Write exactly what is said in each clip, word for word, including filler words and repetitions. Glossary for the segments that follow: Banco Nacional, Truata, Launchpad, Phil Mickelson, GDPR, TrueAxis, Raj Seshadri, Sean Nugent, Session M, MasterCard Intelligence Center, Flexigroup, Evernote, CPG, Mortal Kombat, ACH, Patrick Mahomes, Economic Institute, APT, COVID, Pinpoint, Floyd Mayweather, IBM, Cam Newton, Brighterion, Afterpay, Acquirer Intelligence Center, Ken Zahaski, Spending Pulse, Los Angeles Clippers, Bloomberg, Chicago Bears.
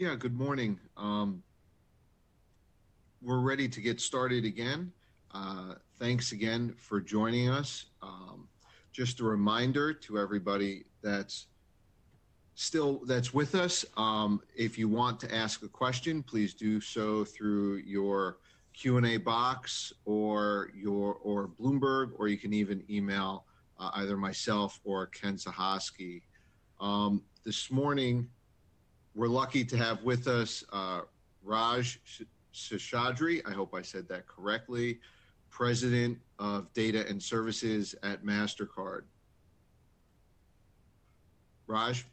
Yeah, good morning. Um, we're ready to get started again. Uh, thanks again for joining us. Um, just a reminder to everybody that's still that's with us, um, if you want to ask a question, please do so through your Q and A box or your or Bloomberg, or you can even email uh, either myself or Ken Zahaski. Um, this morning, we're lucky to have with us uh, Raj Seshadri, I hope I said that correctly, President of Data and Services at MasterCard. Raj?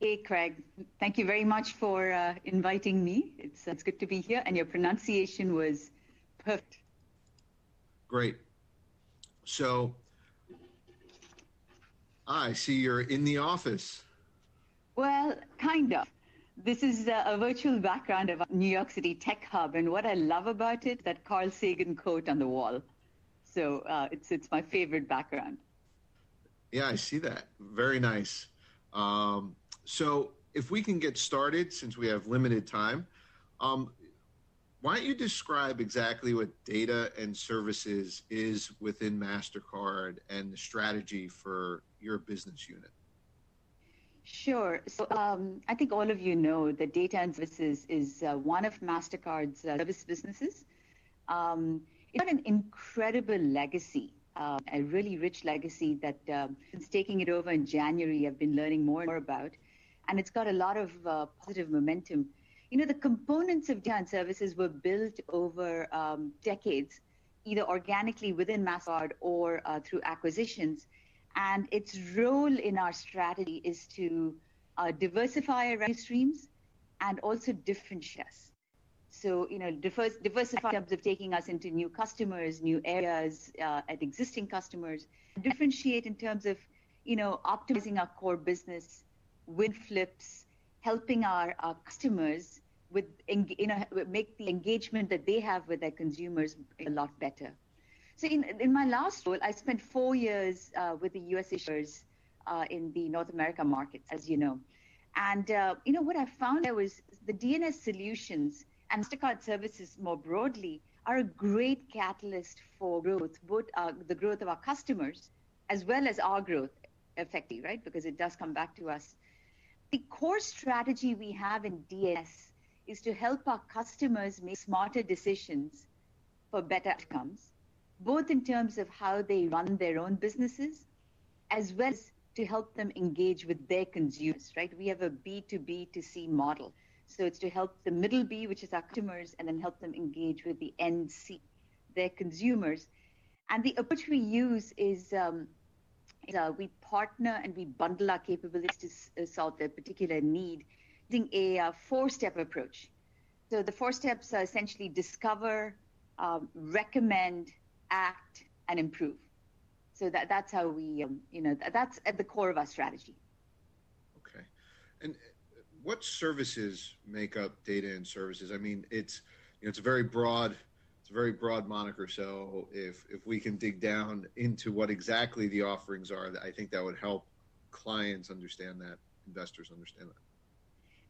Hey, Craig. Thank you very much for uh, inviting me. It's, it's good to be here, and your pronunciation was perfect. Great. So, I see you're in the office. Well, kind of. This is a, a virtual background of New York City Tech Hub, and what I love about it, that Carl Sagan quote on the wall. So uh, it's it's my favorite background. Yeah, I see that. Very nice. Um, so if we can get started, since we have limited time, um, why don't you describe exactly what data and services is within MasterCard and the strategy for your business unit? Sure. So um, I think all of you know that data and services is uh, one of MasterCard's uh, service businesses. Um, it's got an incredible legacy, uh, a really rich legacy that uh, since taking it over in January, I've been learning more and more about. And it's got a lot of uh, positive momentum. You know, the components of data and services were built over um, decades, either organically within MasterCard or uh, through acquisitions. And its role in our strategy is to uh, diversify our revenue streams and also differentiate us. So, you know, diverse, diversify in terms of taking us into new customers, new areas uh, at existing customers, differentiate in terms of, you know, optimizing our core business, win flips, helping our, our customers with, you know, make the engagement that they have with their consumers a lot better. So in, in my last role, I spent four years uh, with the U S issuers uh, in the North America markets, as you know. And, uh, you know, what I found there was the D N S solutions and MasterCard services more broadly are a great catalyst for growth, both uh, the growth of our customers as well as our growth effectively, right? Because it does come back to us. The core strategy we have in D N S is to help our customers make smarter decisions for better outcomes, both in terms of how they run their own businesses, as well as to help them engage with their consumers, right? We have a B to B to C model. So it's to help the middle B, which is our customers, and then help them engage with the end C, their consumers. And the approach we use is, um, is uh, we partner and we bundle our capabilities to uh, solve their particular need using a uh, four-step approach. So the four steps are essentially discover, um, recommend, act, and improve. So that that's how we, um, you know, that, that's at the core of our strategy. Okay. And what services make up data and services? I mean, it's, you know, it's a very broad, it's a very broad moniker. So if, if we can dig down into what exactly the offerings are, I think that would help clients understand that, investors understand that.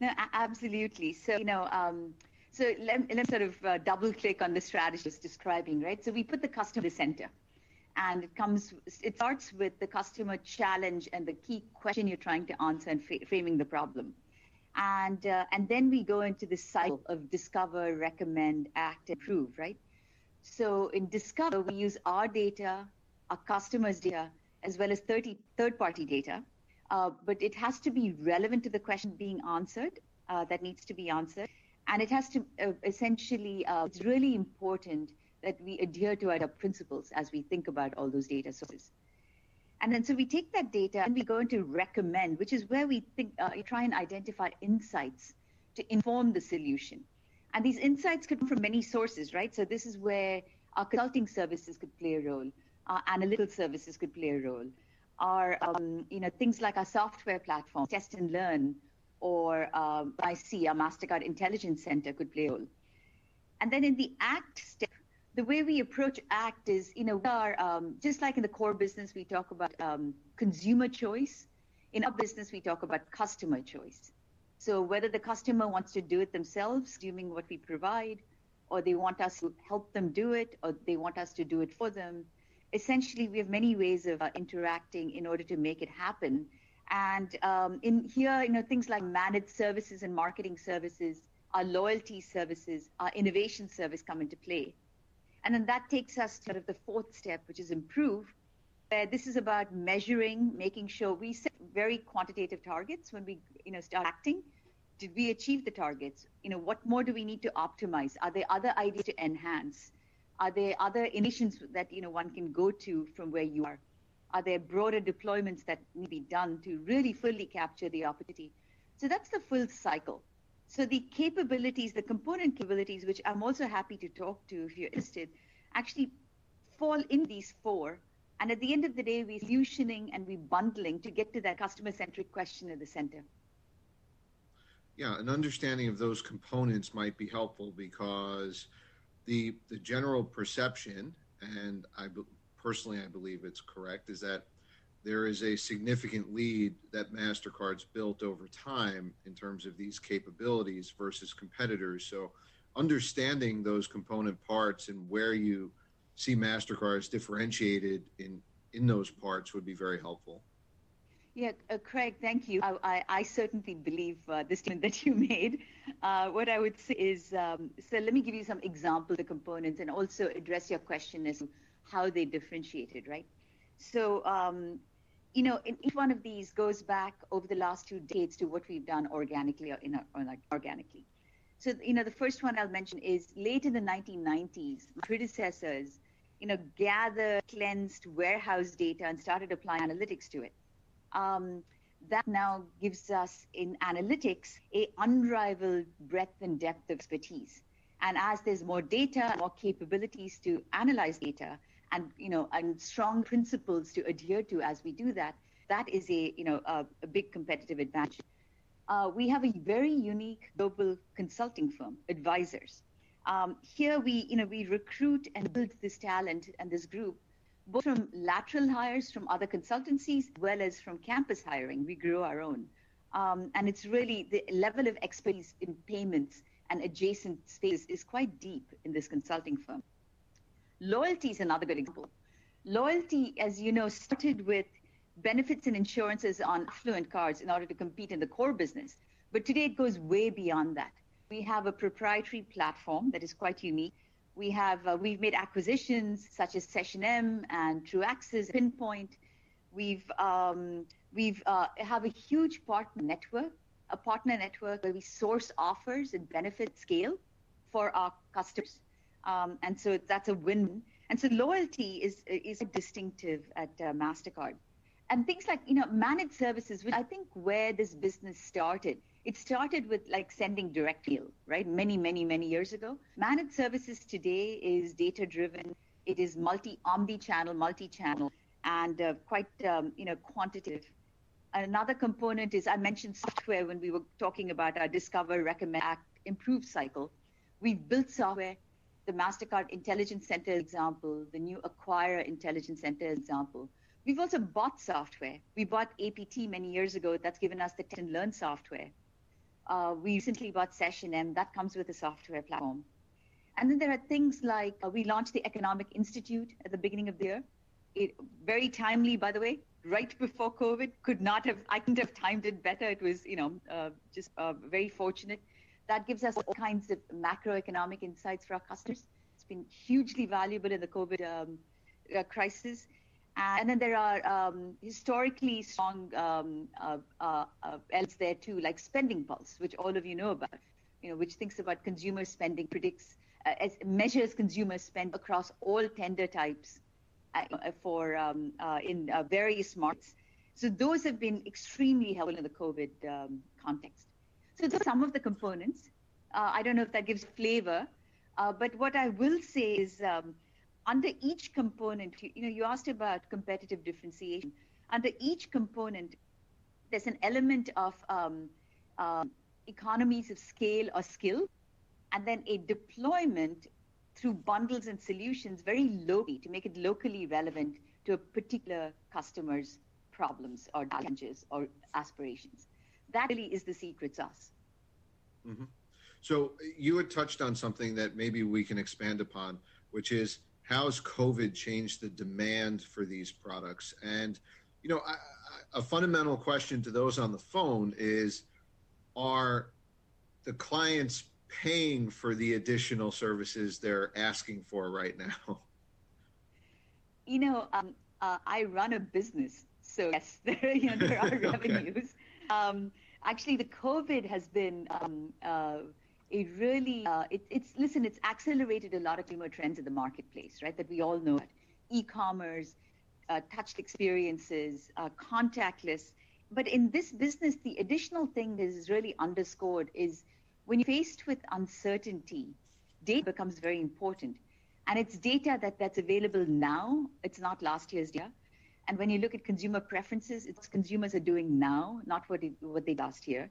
No, absolutely. So, you know, um, So let, let's sort of uh, double click on the strategy I was describing, right? So we put the customer in the center, and it comes, it starts with the customer challenge and the key question you're trying to answer and framing the problem. And, uh, and then we go into the cycle of discover, recommend, act, and improve, right? So in discover, we use our data, our customers' data, as well as third-party data, uh, but it has to be relevant to the question being answered, uh, that needs to be answered. And it has to uh, essentially, uh, it's really important that we adhere to our principles as we think about all those data sources. And then so we take that data and we go into recommend, which is where we think, uh, we try and identify insights to inform the solution. And these insights could come from many sources, right? So this is where our consulting services could play a role, our analytical services could play a role, our, um, you know, things like our software platform, test and learn, or um, I see our MasterCard Intelligence Center could play a role. And then in the act step, the way we approach act is, you know, we are, um, just like in the core business, we talk about um, consumer choice. In our business, we talk about customer choice. So whether the customer wants to do it themselves, assuming what we provide, or they want us to help them do it, or they want us to do it for them, essentially we have many ways of uh, interacting in order to make it happen. And um, in here, you know, things like managed services and marketing services, our loyalty services, our innovation service come into play. And then that takes us to sort of the fourth step, which is improve, where this is about measuring, making sure we set very quantitative targets when we, you know, start acting. Did we achieve the targets? You know, what more do we need to optimize? Are there other ideas to enhance? Are there other innovations that, you know, one can go to from where you are? Are there broader deployments that need to be done to really fully capture the opportunity? So that's the full cycle. So the capabilities, the component capabilities, which I'm also happy to talk to if you're interested, actually fall in these four. And at the end of the day, we're solutioning and we're bundling to get to that customer-centric question at the center. Yeah, an understanding of those components might be helpful because the the general perception, and I personally, I believe it's correct, is that there is a significant lead that MasterCard's built over time in terms of these capabilities versus competitors. So understanding those component parts and where you see MasterCard's differentiated in, in those parts would be very helpful. Yeah, uh, Craig, thank you. I, I, I certainly believe uh, this statement that you made. Uh, what I would say is, um, so let me give you some examples of the components and also address your question as to how they differentiated, right? So, um, you know, in, each one of these goes back over the last two decades to what we've done organically or, in, or like organically. So, you know, the first one I'll mention is late in the nineteen nineties, my predecessors, you know, gathered, cleansed warehouse data and started applying analytics to it. Um, that now gives us in analytics a unrivaled breadth and depth of expertise. And as there's more data, more capabilities to analyze data, and you know, and strong principles to adhere to as we do that, that is a you know a, a big competitive advantage. Uh, we have a very unique global consulting firm, Advisors. Um, here we you know we recruit and build this talent and this group, both from lateral hires from other consultancies, as well as from campus hiring. We grew our own. Um, and it's really the level of expertise in payments and adjacent spaces is quite deep in this consulting firm. Loyalty is another good example. Loyalty, as you know, started with benefits and insurances on affluent cards in order to compete in the core business. But today it goes way beyond that. We have a proprietary platform that is quite unique. We have, uh, we've made acquisitions such as Session M and TrueAxis, Pinpoint. We've, um, we've uh, have a huge partner network, a partner network where we source offers and benefit scale for our customers. Um, and so that's a win. And so loyalty is, is distinctive at uh, MasterCard. And things like, you know, managed services, which I think where this business started, it started with like sending direct mail, right? Many, many, many years ago. Managed services today is data-driven. It is multi, omni-channel, multi-channel, and uh, quite, um, you know, quantitative. Another component is I mentioned software when we were talking about our Discover, Recommend, Act, Improve cycle. We've built software. The MasterCard Intelligence Center example, the new Acquirer Intelligence Center example. We've also bought software. We bought A P T many years ago. That's given us the Test and Learn software. Uh, we recently bought Session M. That comes with a software platform. And then there are things like uh, we launched the Economic Institute at the beginning of the year. It, very timely, by the way, right before COVID. Could not have, I couldn't have timed it better. It was, you know, uh, just uh, very fortunate. That gives us all kinds of macroeconomic insights for our customers. It's been hugely valuable in the COVID um, uh, crisis. And then there are um, historically strong um, uh, uh, elements there too, like Spending Pulse, which all of you know about, you know, which thinks about consumer spending, predicts, uh, as measures consumer spend across all tender types uh, for um, uh, in uh, various markets. So those have been extremely helpful in the COVID um, context. So those are some of the components. Uh, I don't know if that gives flavor, uh, but what I will say is. Um, Under each component, you know, you asked about competitive differentiation. Under each component, there's an element of um, um, economies of scale or skill, and then a deployment through bundles and solutions very locally to make it locally relevant to a particular customer's problems or challenges or aspirations. That really is the secret sauce. Mm-hmm. So you had touched on something that maybe we can expand upon, which is how's COVID changed the demand for these products? And, you know, I, I, a fundamental question to those on the phone is, are the clients paying for the additional services they're asking for right now? You know, um, uh, I run a business, so yes, there, you know, there are okay. revenues. Um, actually, the COVID has been um, uh, a really, uh, it, it's, listen, it's accelerated a lot of consumer trends in the marketplace, right, that we all know. E-commerce, uh, touched experiences, uh, contactless. But in this business, the additional thing that is really underscored is when you're faced with uncertainty, data becomes very important. And it's data that, that's available now. It's not last year's data. And when you look at consumer preferences, it's consumers are doing now, not what they, what they last year.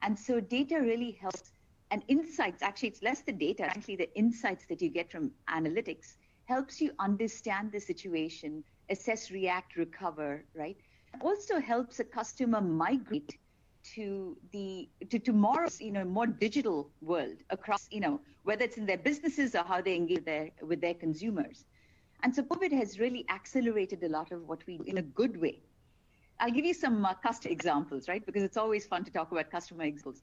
And so data really helps. And insights, actually, it's less the data. Actually, the insights that you get from analytics helps you understand the situation, assess, react, recover, right? Also helps a customer migrate to the to tomorrow's, you know, more digital world across, you know, whether it's in their businesses or how they engage with their, with their consumers. And so COVID has really accelerated a lot of what we do in a good way. I'll give you some uh, customer examples, right? Because it's always fun to talk about customer examples.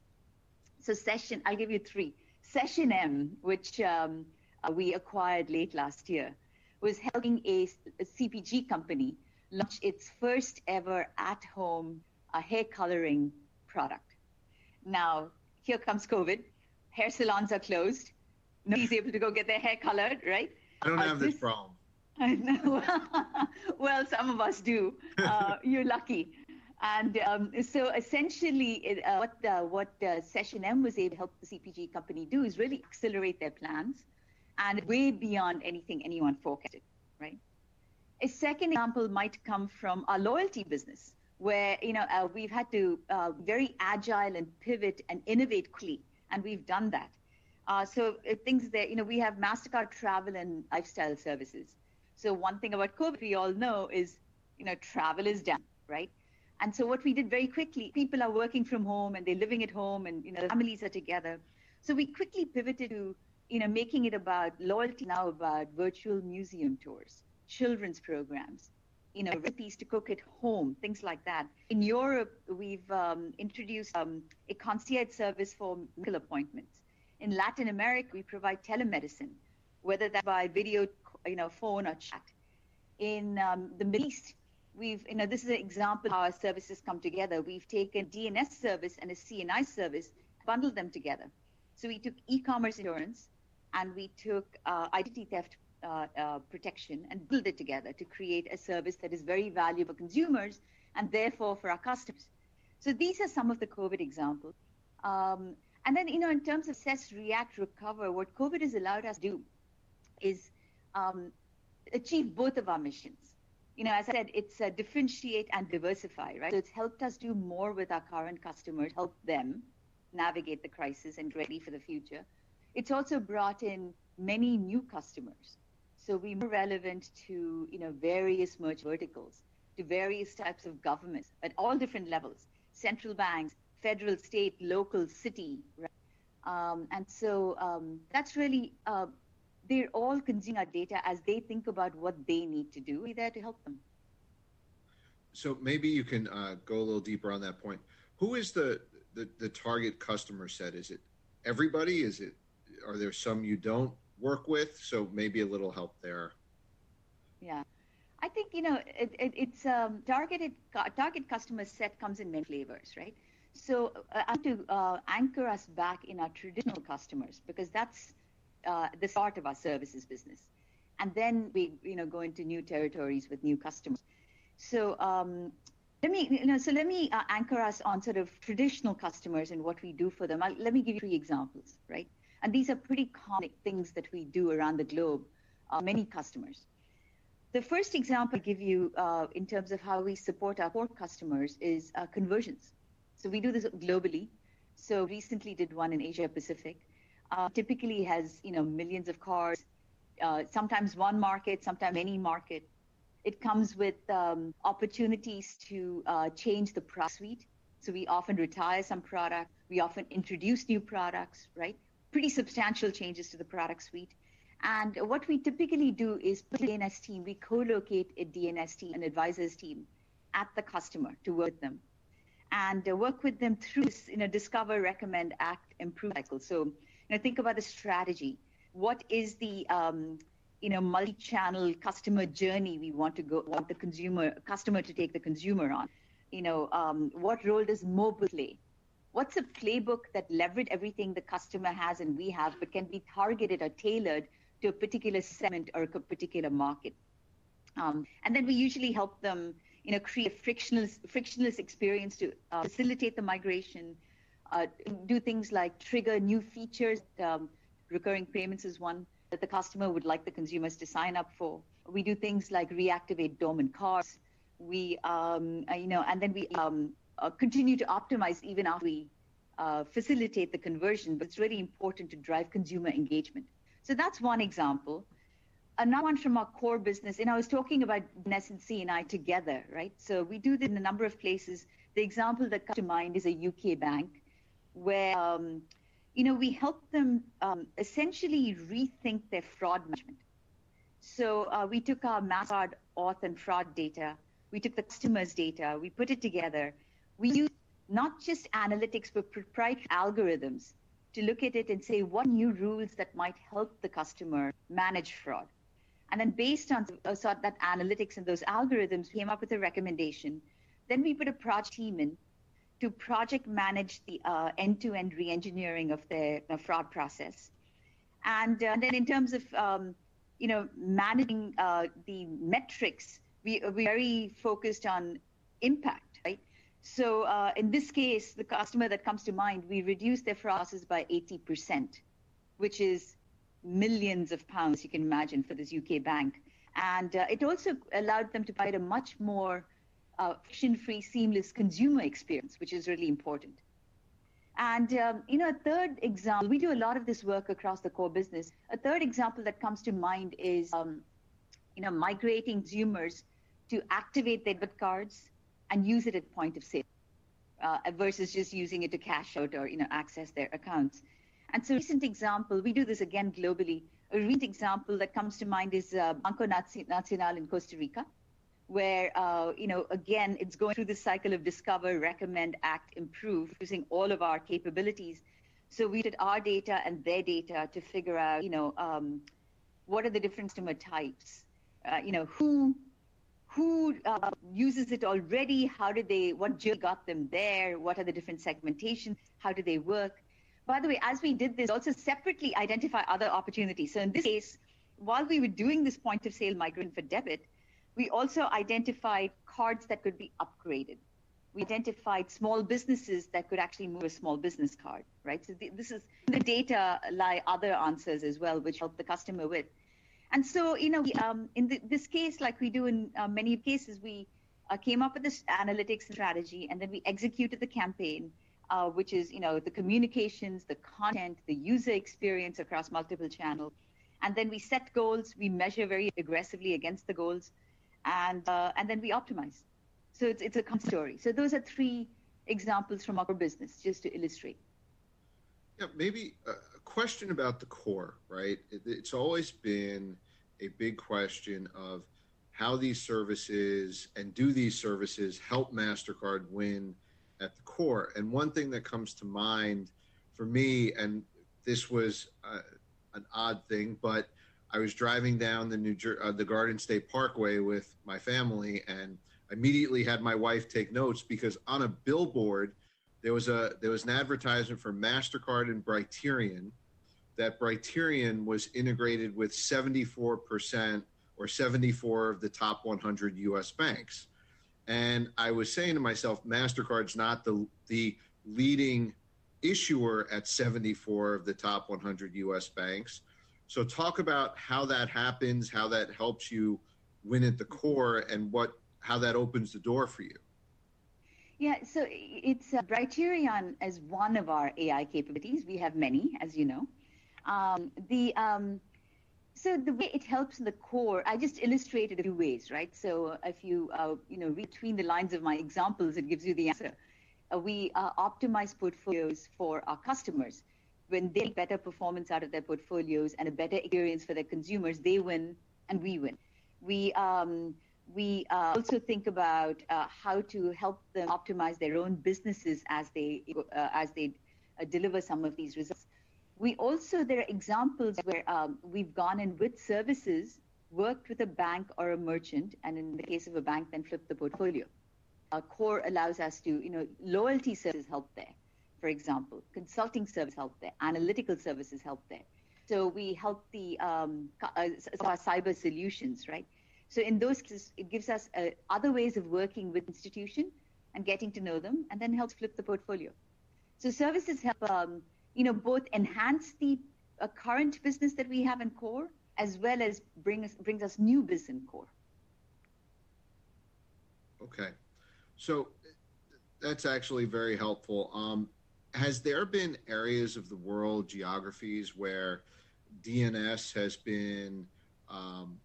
So Session, I'll give you three. Session M, which um, uh, we acquired late last year, was helping a, a C P G company launch its first ever at-home uh, hair coloring product. Now, here comes COVID. Hair salons are closed. Nobody's able to go get their hair colored, right? I don't uh, have this, this problem. I know. Well, some of us do. Uh, you're lucky. And um, so essentially, it, uh, what, uh, what uh, Session M was able to help the C P G company do is really accelerate their plans and way beyond anything anyone forecasted, right? A second example might come from our loyalty business, where, you know, uh, we've had to uh, very agile and pivot and innovate quickly, and we've done that. Uh, so things that, you know, we have MasterCard travel and lifestyle services. So one thing about COVID we all know is, you know, travel is down, right? And so what we did very quickly, people are working from home and they're living at home and, you know, families are together. So we quickly pivoted to, you know, making it about loyalty, now about virtual museum tours, children's programs, you know, recipes to cook at home, things like that. In Europe, we've um, introduced um, a concierge service for medical appointments. In Latin America, we provide telemedicine, whether that's by video, you know, phone or chat. In um, the Middle East, we've, you know, this is an example of how our services come together. We've taken D N S service and a C N I service, bundled them together. So we took e-commerce insurance, and we took uh, identity theft uh, uh, protection and build it together to create a service that is very valuable for consumers and therefore for our customers. So these are some of the COVID examples. Um, And then, you know, in terms of assess, react, recover, what COVID has allowed us to do is um, achieve both of our missions. You know, as I said, it's uh, differentiate and diversify, right? So it's helped us do more with our current customers, help them navigate the crisis and ready for the future. It's also brought in many new customers. So we're more relevant to, you know, various merchant verticals, to various types of governments at all different levels, central banks, federal, state, local, city, right? Um, and so um, that's really, uh, they're all consuming our data as they think about what they need to do. We're there to help them. So maybe you can uh, go a little deeper on that point. Who is the, the, the target customer set? Is it everybody? Is it, are there some you don't work with? So maybe a little help there. Yeah, I think, you know, it, it, it's um, targeted, target customer set comes in many flavors, right? So uh, I have to uh, anchor us back in our traditional customers, because that's uh, the start of our services business. And then we, you know, go into new territories with new customers. So um, let me, you know, so let me uh, anchor us on sort of traditional customers and what we do for them. I'll, let me give you three examples, right? And these are pretty common things that we do around the globe, uh, many customers. The first example I'll give you uh, in terms of how we support our core customers is uh, conversions. So we do this globally. So recently did one in Asia Pacific. Uh, typically has, you know, millions of cars, uh, sometimes one market, sometimes any market. It comes with um, opportunities to uh, change the product suite, So we often retire some product. We often introduce new products, right? Pretty substantial changes to the product suite. And what we typically do is put a D N S team, we co-locate a D N S team, an advisor's team at the customer to work with them. And uh, work with them through this, you know, discover, recommend, act, improve cycle. So, you know, think about the strategy. What is the, um, you know, multi-channel customer journey we want to go, want the consumer, customer to take the consumer on? You know, um, what role does mobile play? What's a playbook that leverage everything the customer has and we have, but can be targeted or tailored to a particular segment or a particular market? Um, and then we usually help them, you know, create a frictionless, frictionless experience to uh, facilitate the migration, uh, do things like trigger new features. Um, recurring payments is one that the customer would like the consumers to sign up for. We do things like reactivate dormant cards. We, um, you know, and then we um, uh, continue to optimize even after we uh, facilitate the conversion, but it's really important to drive consumer engagement. So that's one example. Another one from our core business, and I was talking about D N S and C and I together, right? So we do this in a number of places. The example that comes to mind is a U K bank where, um, you know, we help them um, essentially rethink their fraud management. So uh, we took our MasterCard auth and fraud data. We took the customer's data. We put it together. We used not just analytics, but proprietary algorithms to look at it and say, what new rules that might help the customer manage fraud? And then based on uh, sort of that analytics and those algorithms, we came up with a recommendation. Then we put a project team in to project manage the uh, end-to-end re-engineering of their uh, fraud process. And, uh, and then in terms of, um, you know, managing uh, the metrics, we are very focused on impact, right? So uh, in this case, the customer that comes to mind, we reduced their fraud losses by eighty percent, which is millions of pounds, you can imagine, for this U K bank. And uh, it also allowed them to provide a much more uh, friction-free, seamless consumer experience, which is really important. And, um, you know, a third example, we do a lot of this work across the core business. A third example that comes to mind is, um, you know, migrating consumers to activate their debit cards and use it at point of sale uh, versus just using it to cash out or, you know, access their accounts. And so a recent example, we do this again globally, a recent example that comes to mind is uh, Banco Nacional in Costa Rica, where, uh, you know, again, it's going through this cycle of discover, recommend, act, improve, using all of our capabilities. So we did our data and their data to figure out, you know, um, what are the different customer types, uh, you know, who who uh, uses it already, how did they, what journey got them there, what are the different segmentations, how do they work? By the way, as we did this, also separately identify other opportunities. So in this case, while we were doing this point of sale migration for debit, we also identified cards that could be upgraded. We identified small businesses that could actually move a small business card, right? So th- this is, in the data lie other answers as well, which help the customer with. And so, you know, we, um, in the, this case, like we do in uh, many cases, we uh, came up with this analytics strategy, and then we executed the campaign. Uh, which is, you know, the communications, the content, the user experience across multiple channels. And then we set goals, we measure very aggressively against the goals, and uh, and then we optimize. So it's it's a constant story. So those are three examples from our core business, just to illustrate. Yeah, maybe a question about the core, right? It's always been a big question of how these services and do these services help MasterCard win at the core. And one thing that comes to mind for me, and this was uh, an odd thing, but I was driving down the New Jer- uh, the Garden State Parkway with my family, and immediately had my wife take notes, because on a billboard there was a there was an advertisement for MasterCard and Brighterion, that Brighterion was integrated with seventy-four percent or seventy-four of the top one hundred U S banks. And I was saying to myself, MasterCard's not the the leading issuer at seventy-four of the top one hundred U S banks. So talk about how that happens, how that helps you win at the core, and what how that opens the door for you. Yeah, so it's uh, Brighterion as one of our A I capabilities. We have many, as you know. Um, the um, So the way it helps in the core, I just illustrated a few ways, right? So if you, uh, you know, read between the lines of my examples, it gives you the answer. uh, we uh, optimize portfolios for our customers. When they get better performance out of their portfolios and a better experience for their consumers, they win and we win. We um, we uh, also think about uh, how to help them optimize their own businesses as they uh, as they uh, deliver some of these results. We also, there are examples where um, we've gone in with services, worked with a bank or a merchant, and in the case of a bank, then flipped the portfolio. Our core allows us to, you know, loyalty services help there, for example, consulting service help there, analytical services help there. So we help the um, uh, our cyber solutions, right? So in those cases, it gives us uh, other ways of working with institution and getting to know them, and then helps flip the portfolio. So services help. Um, you know, both enhance the uh, current business that we have in core, as well as bring us, brings us new business in core. Okay. So that's actually very helpful. Um, has there been areas of the world, geographies, where D N S has been um,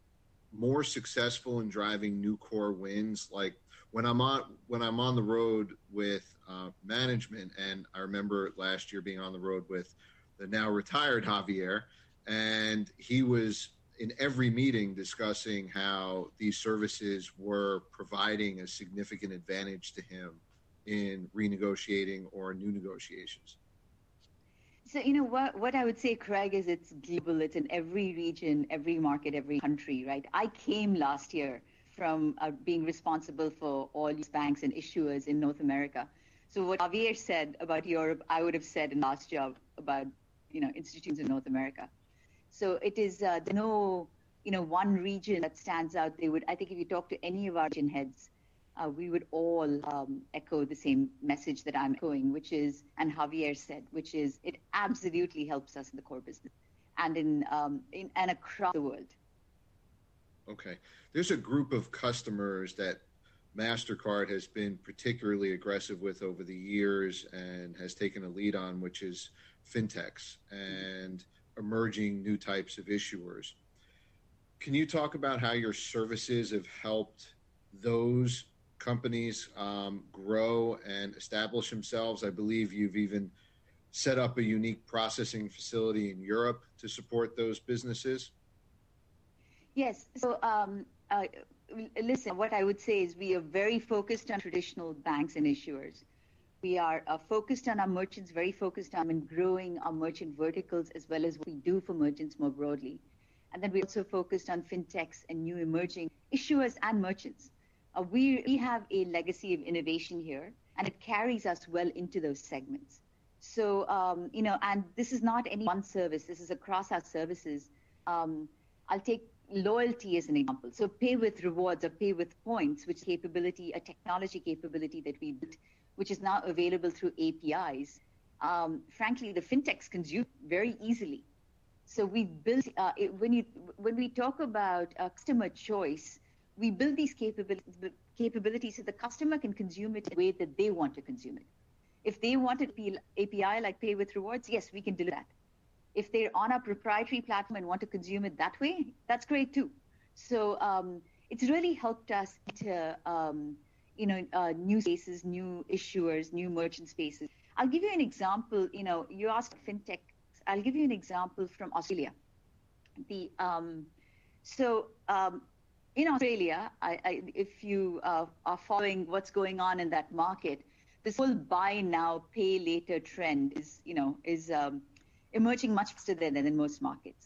more successful in driving new core wins? Like when I'm on, when I'm on the road with uh, management, and I remember last year being on the road with the now retired Javier, and he was in every meeting discussing how these services were providing a significant advantage to him in renegotiating or new negotiations. So, you know, what, what I would say, Craig, is it's global. It's in every region, every market, every country, right? I came last year from uh, being responsible for all these banks and issuers in North America. So what Javier said about Europe, I would have said in last job about, you know, institutions in North America. So it is uh, no, you know, one region that stands out. They would, I think if you talk to any of our region heads, Uh, we would all um, echo the same message that I'm echoing, which is, and Javier said, which is, it absolutely helps us in the core business and in, um, in and across the world. Okay. There's a group of customers that MasterCard has been particularly aggressive with over the years and has taken a lead on, which is fintechs and emerging new types of issuers. Can you talk about how your services have helped those companies um, grow and establish themselves? I believe you've even set up a unique processing facility in Europe to support those businesses. Yes. So um, uh, listen, what I would say is we are very focused on traditional banks and issuers. We are uh, focused on our merchants, very focused on growing our merchant verticals as well as what we do for merchants more broadly. And then we also focused on fintechs and new emerging issuers and merchants. Uh, we, we have a legacy of innovation here, and it carries us well into those segments. So, um, you know, and this is not any one service. This is across our services. Um, I'll take loyalty as an example. So pay with rewards or pay with points, which is capability, a technology capability that we built, which is now available through A P Is. Um, frankly, the fintechs consume very easily. So we built, uh, it, when, you, when we talk about uh, customer choice, we build these capabilities, capabilities so the customer can consume it in the way that they want to consume it. If they want an A P I like Pay with Rewards, yes, we can deliver that. If they're on our proprietary platform and want to consume it that way, that's great too. So um, it's really helped us to, um, you know, uh, new spaces, new issuers, new merchant spaces. I'll give you an example. You know, you asked fintech. I'll give you an example from Australia. The um, so. Um, In Australia, I, I, if you uh, are following what's going on in that market, this whole buy now, pay later trend is, you know, is um, emerging much faster than, than in most markets.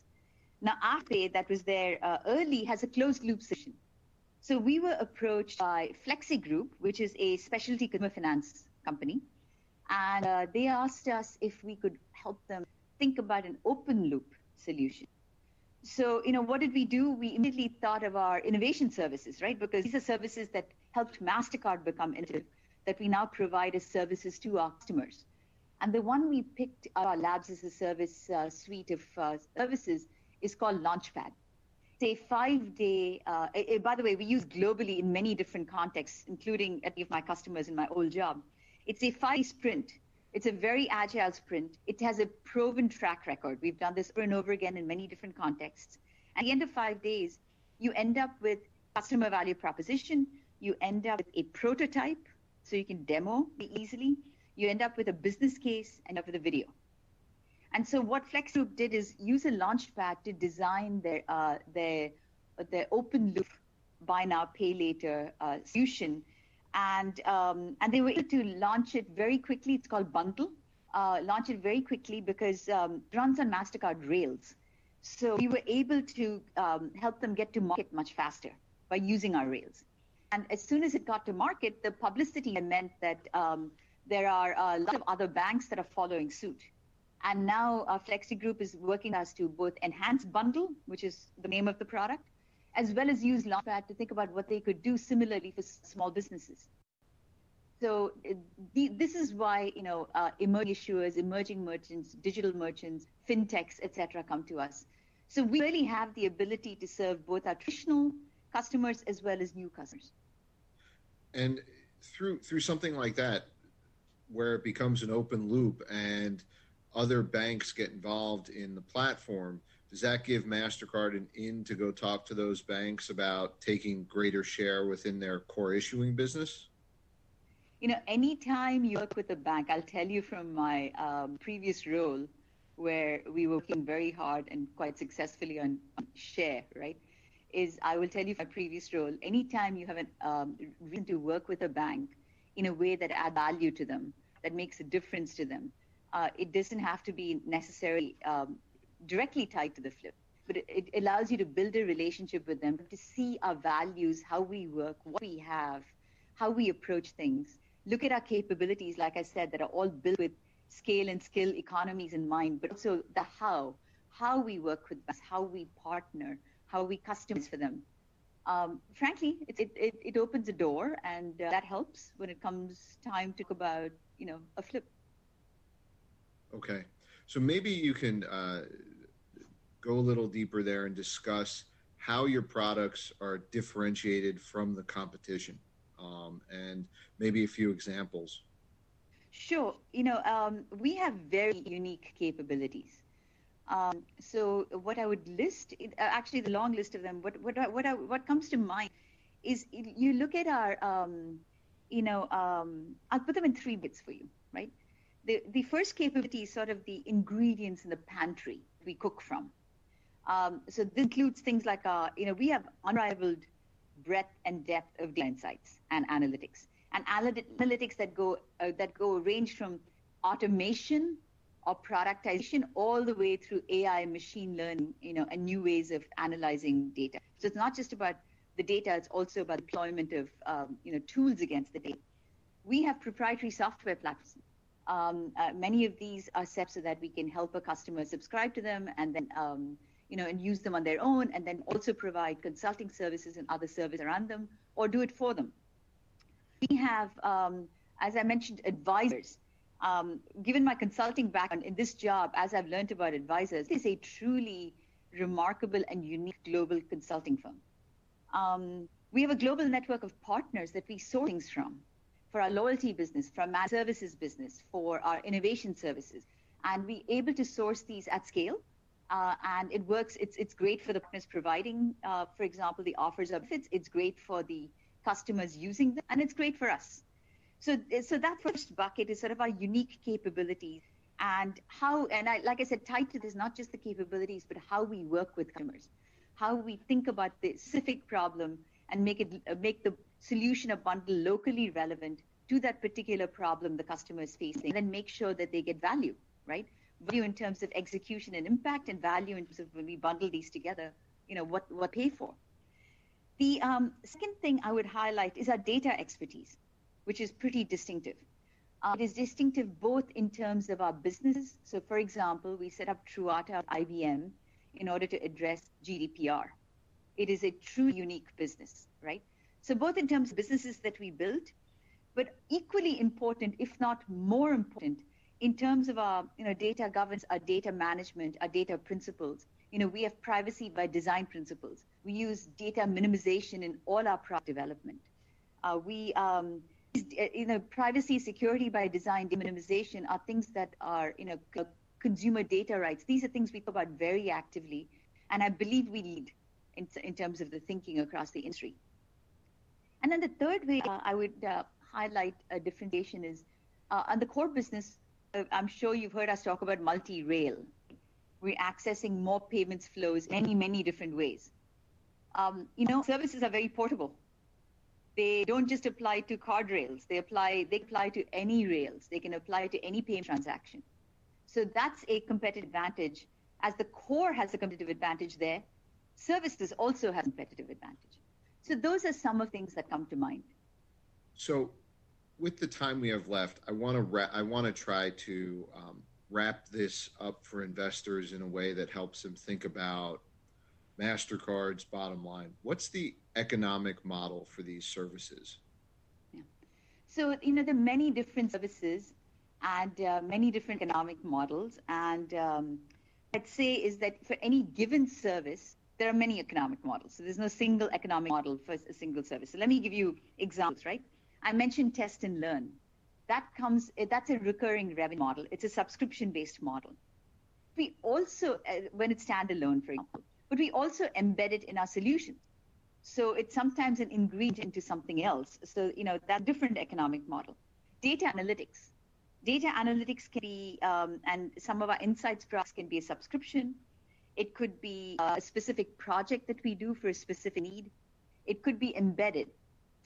Now, Afterpay, that was there uh, early, has a closed loop solution. So we were approached by Flexigroup, which is a specialty consumer finance company, and uh, they asked us if we could help them think about an open loop solution. So, you know, what did we do? We immediately thought of our innovation services, right? Because these are services that helped MasterCard become innovative, that we now provide as services to our customers. And the one we picked our labs as a service uh, suite of uh, services is called Launchpad. It's a five-day, uh, uh, by the way, we use globally in many different contexts, including any of my customers in my old job. It's a five-day sprint. It's a very agile sprint. It has a proven track record. We've done this over and over again in many different contexts. At the end of five days, you end up with customer value proposition. You end up with a prototype so you can demo easily. you end up with a business case, end up with a video. And so what Flexigroup did is use a Launchpad to design their uh, their their open loop buy now pay later uh, solution, and um, and they were able to launch it very quickly. It's called Bundle. Uh, launch it very quickly because um, it runs on MasterCard rails. So we were able to um, help them get to market much faster by using our rails. And as soon as it got to market, the publicity meant that um, there are a lot of other banks that are following suit. And now uh, Flexigroup is working with us to both enhance Bundle, which is the name of the product, as well as use Launchpad to think about what they could do similarly for small businesses. So the, this is why, you know, uh, emerging issuers, emerging merchants, digital merchants, fintechs, et cetera, come to us. So we really have the ability to serve both our traditional customers as well as new customers. And through through something like that, where it becomes an open loop and other banks get involved in the platform, does that give MasterCard an in to go talk to those banks about taking greater share within their core issuing business? You know, anytime you work with a bank, I'll tell you from my um, previous role where we were working very hard and quite successfully on, on share, right, is I will tell you from my previous role, anytime you have a um, reason to work with a bank in a way that adds value to them, that makes a difference to them, uh, it doesn't have to be necessarily um, directly tied to the flip, but it, it allows you to build a relationship with them, to see our values, how we work, what we have, how we approach things. Look at our capabilities, like I said, that are all built with scale and skill economies in mind, but also the how, how we work with banks, how we partner, how we customize for them. Um, frankly, it, it, it opens a door, and uh, that helps when it comes time to talk about, you know, a flip. Okay. So maybe you can uh, go a little deeper there and discuss how your products are differentiated from the competition. Um, and maybe a few examples. Sure. You know, um, we have very unique capabilities. Um, so what I would list, it, actually the long list of them, what what what, I, what comes to mind is you look at our, um, you know, um, I'll put them in three bits for you, right? The, the first capability is sort of the ingredients in the pantry we cook from. Um, so this includes things like, our, you know, we have unrivaled breadth and depth of data insights and analytics, and analytics that go uh, that go range from automation or productization all the way through A I, machine learning, you know, and new ways of analyzing data. So it's not just about the data; it's also about deployment of um, you know tools against the data. We have proprietary software platforms. Um, uh, many of these are set so that we can help a customer subscribe to them and then. Um, you know, and use them on their own, and then also provide consulting services and other services around them, or do it for them. We have, um, as I mentioned, advisors. Um, given my consulting background in this job, as I've learned about advisors, this is a truly remarkable and unique global consulting firm. Um, we have a global network of partners that we source things from, for our loyalty business, for our managed services business, for our innovation services, and we're able to source these at scale. Uh, and it works, it's it's great for the partners providing, uh, for example, the offers of fits, it's great for the customers using them, and it's great for us. So so that first bucket is sort of our unique capabilities and how, and I, like I said, tied to this, not just the capabilities, but how we work with customers, how we think about the specific problem and make it uh, make the solution a bundle locally relevant to that particular problem the customer is facing, and then make sure that they get value, right? Value in terms of execution and impact, and value in terms of when we bundle these together, you know, what, what pay for. The um, second thing I would highlight is our data expertise, which is pretty distinctive. Uh, it is distinctive both in terms of our businesses. So, for example, we set up Truata with I B M in order to address G D P R. It is a truly unique business, right? So both in terms of businesses that we built, but equally important, if not more important, in terms of our, you know, data governance, our data management, our data principles, you know, we have privacy by design principles. We use data minimization in all our product development. Uh, we, um, you know, privacy, security by design, minimization are things that are, you know, consumer data rights. These are things we talk about very actively, and I believe we lead in, in terms of the thinking across the industry. And then the third way uh, I would uh, highlight a differentiation is Uh, and the core business, uh, I'm sure you've heard us talk about multi-rail. We're accessing more payments flows many, many different ways. Um, you know, services are very portable. They don't just apply to card rails. They apply, they apply to any rails. They can apply to any payment transaction. So that's a competitive advantage. As the core has a competitive advantage there, services also have a competitive advantage. So those are some of the things that come to mind. So with the time we have left, I want to ra- I want to try to um, wrap this up for investors in a way that helps them think about MasterCard's bottom line. What's the economic model for these services? Yeah. So, you know, there are many different services and uh, many different economic models. And um, I'd say is that for any given service, there are many economic models. So there's no single economic model for a single service. So let me give you examples, right? I mentioned test and learn. That comes, that's a recurring revenue model. It's a subscription-based model. We also, uh, when it's standalone, for example, but we also embed it in our solutions. So it's sometimes an ingredient into something else. So, you know, that different economic model. Data analytics. Data analytics can be, um, and some of our insights products can be a subscription. It could be a specific project that we do for a specific need. It could be embedded.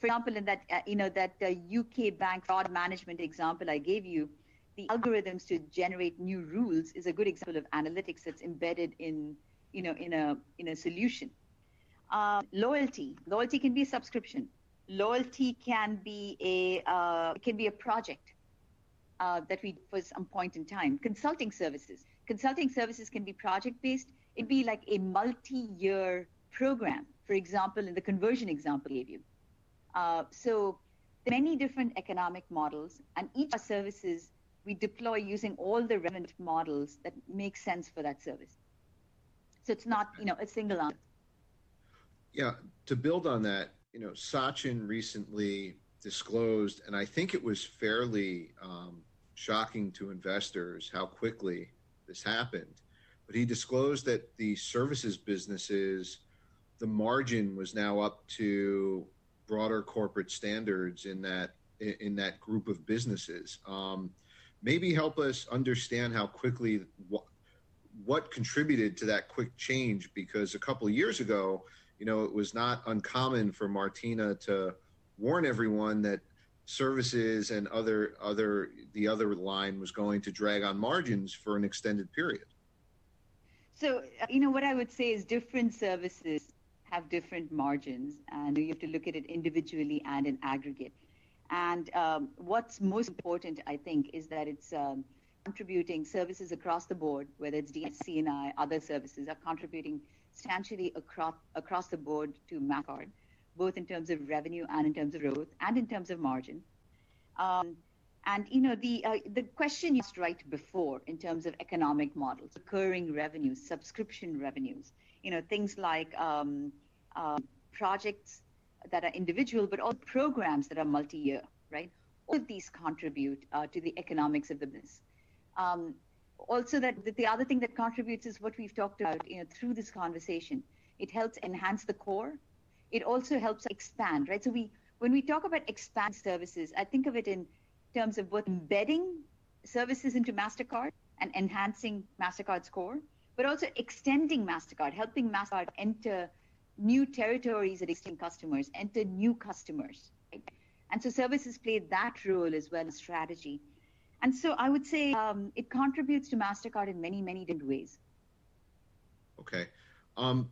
For example, in that, uh, you know, that uh, U K bank fraud management example I gave you, the algorithms to generate new rules is a good example of analytics that's embedded in, you know, in a in a solution. Uh, loyalty. Loyalty can be a subscription. Loyalty can be a uh, can be a project. Uh, that we do for some point in time. Consulting services. Consulting services can be project-based. It'd be like a multi-year program, for example, in the conversion example I gave you. Uh, so there are many different economic models, and each of our services we deploy using all the relevant models that make sense for that service. So it's not, you know, a single answer. Yeah, to build on that, you know, Sachin recently disclosed, and I think it was fairly um, shocking to investors how quickly this happened. But he disclosed that the services businesses, the margin was now up to broader corporate standards in that in that group of businesses. Um, maybe help us understand how quickly what, what contributed to that quick change, because a couple of years ago, you know, it was not uncommon for Martina to warn everyone that services and other other the other line was going to drag on margins for an extended period. So, you know, what I would say is different services have different margins, and you have to look at it individually and in aggregate. And um, what's most important, I think, is that it's um, contributing services across the board, whether it's D S C and I, other services are contributing substantially across across the board to MasterCard, both in terms of revenue and in terms of growth and in terms of margin. Um, and, you know, the uh, the question you asked right before in terms of economic models, recurring revenues, subscription revenues, you know, things like um, uh, projects that are individual, but all programs that are multi-year, right? All of these contribute uh, to the economics of the business. Um, also, that, that the other thing that contributes is what we've talked about, you know, through this conversation. It helps enhance the core. It also helps expand, right? So we, when we talk about expand services, I think of it in terms of both embedding services into MasterCard and enhancing MasterCard's core, but also extending MasterCard, helping MasterCard enter new territories at existing customers, enter new customers, right? And so services play that role as well as strategy. And so I would say um, it contributes to MasterCard in many, many different ways. Okay. Um...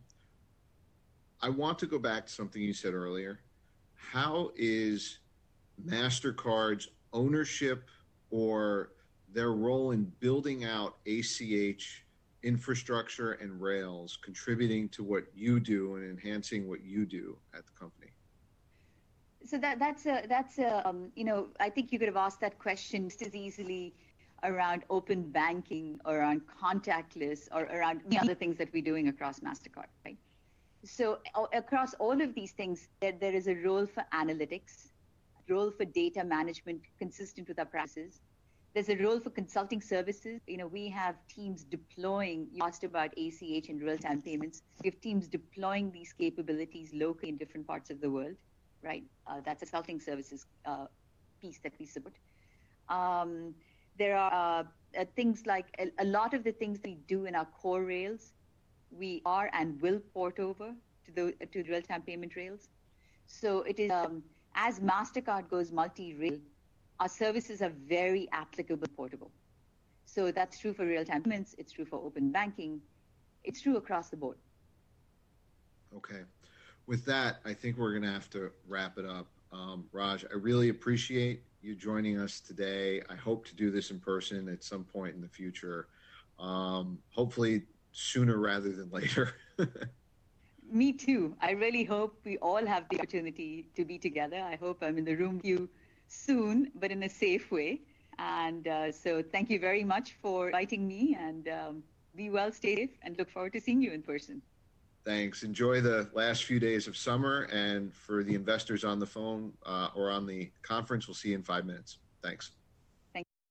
I want to go back to something you said earlier. How is MasterCard's ownership or their role in building out A C H infrastructure and rails contributing to what you do and enhancing what you do at the company? So that that's a, that's a, um, you know, I think you could have asked that question just as easily around open banking or around contactless or around the other things that we're doing across MasterCard, right? So across all of these things, there, there is a role for analytics, role for data management consistent with our practices. There's a role for consulting services. You know, we have teams deploying, you asked about A C H and real-time payments. We have teams deploying these capabilities locally in different parts of the world, right? Uh, that's a consulting services uh, piece that we support. Um, there are uh, things like a, a lot of the things that we do in our core rails, we are and will port over to the to real-time payment rails. So it is um, as MasterCard goes multi-rail, our services are very applicable and portable. So that's true for real-time payments. It's true for open banking. It's true across the board. Okay. With that, I think we're going to have to wrap it up. Um, Raj, I really appreciate you joining us today. I hope to do this in person at some point in the future. Um, hopefully sooner rather than later. Me too. I really hope we all have the opportunity to be together. I hope I'm in the room with you soon, but in a safe way. And uh, so thank you very much for inviting me, and um, be well, stay safe, and look forward to seeing you in person. Thanks. Enjoy the last few days of summer. And for the investors on the phone uh, or on the conference, we'll see you in five minutes. Thanks.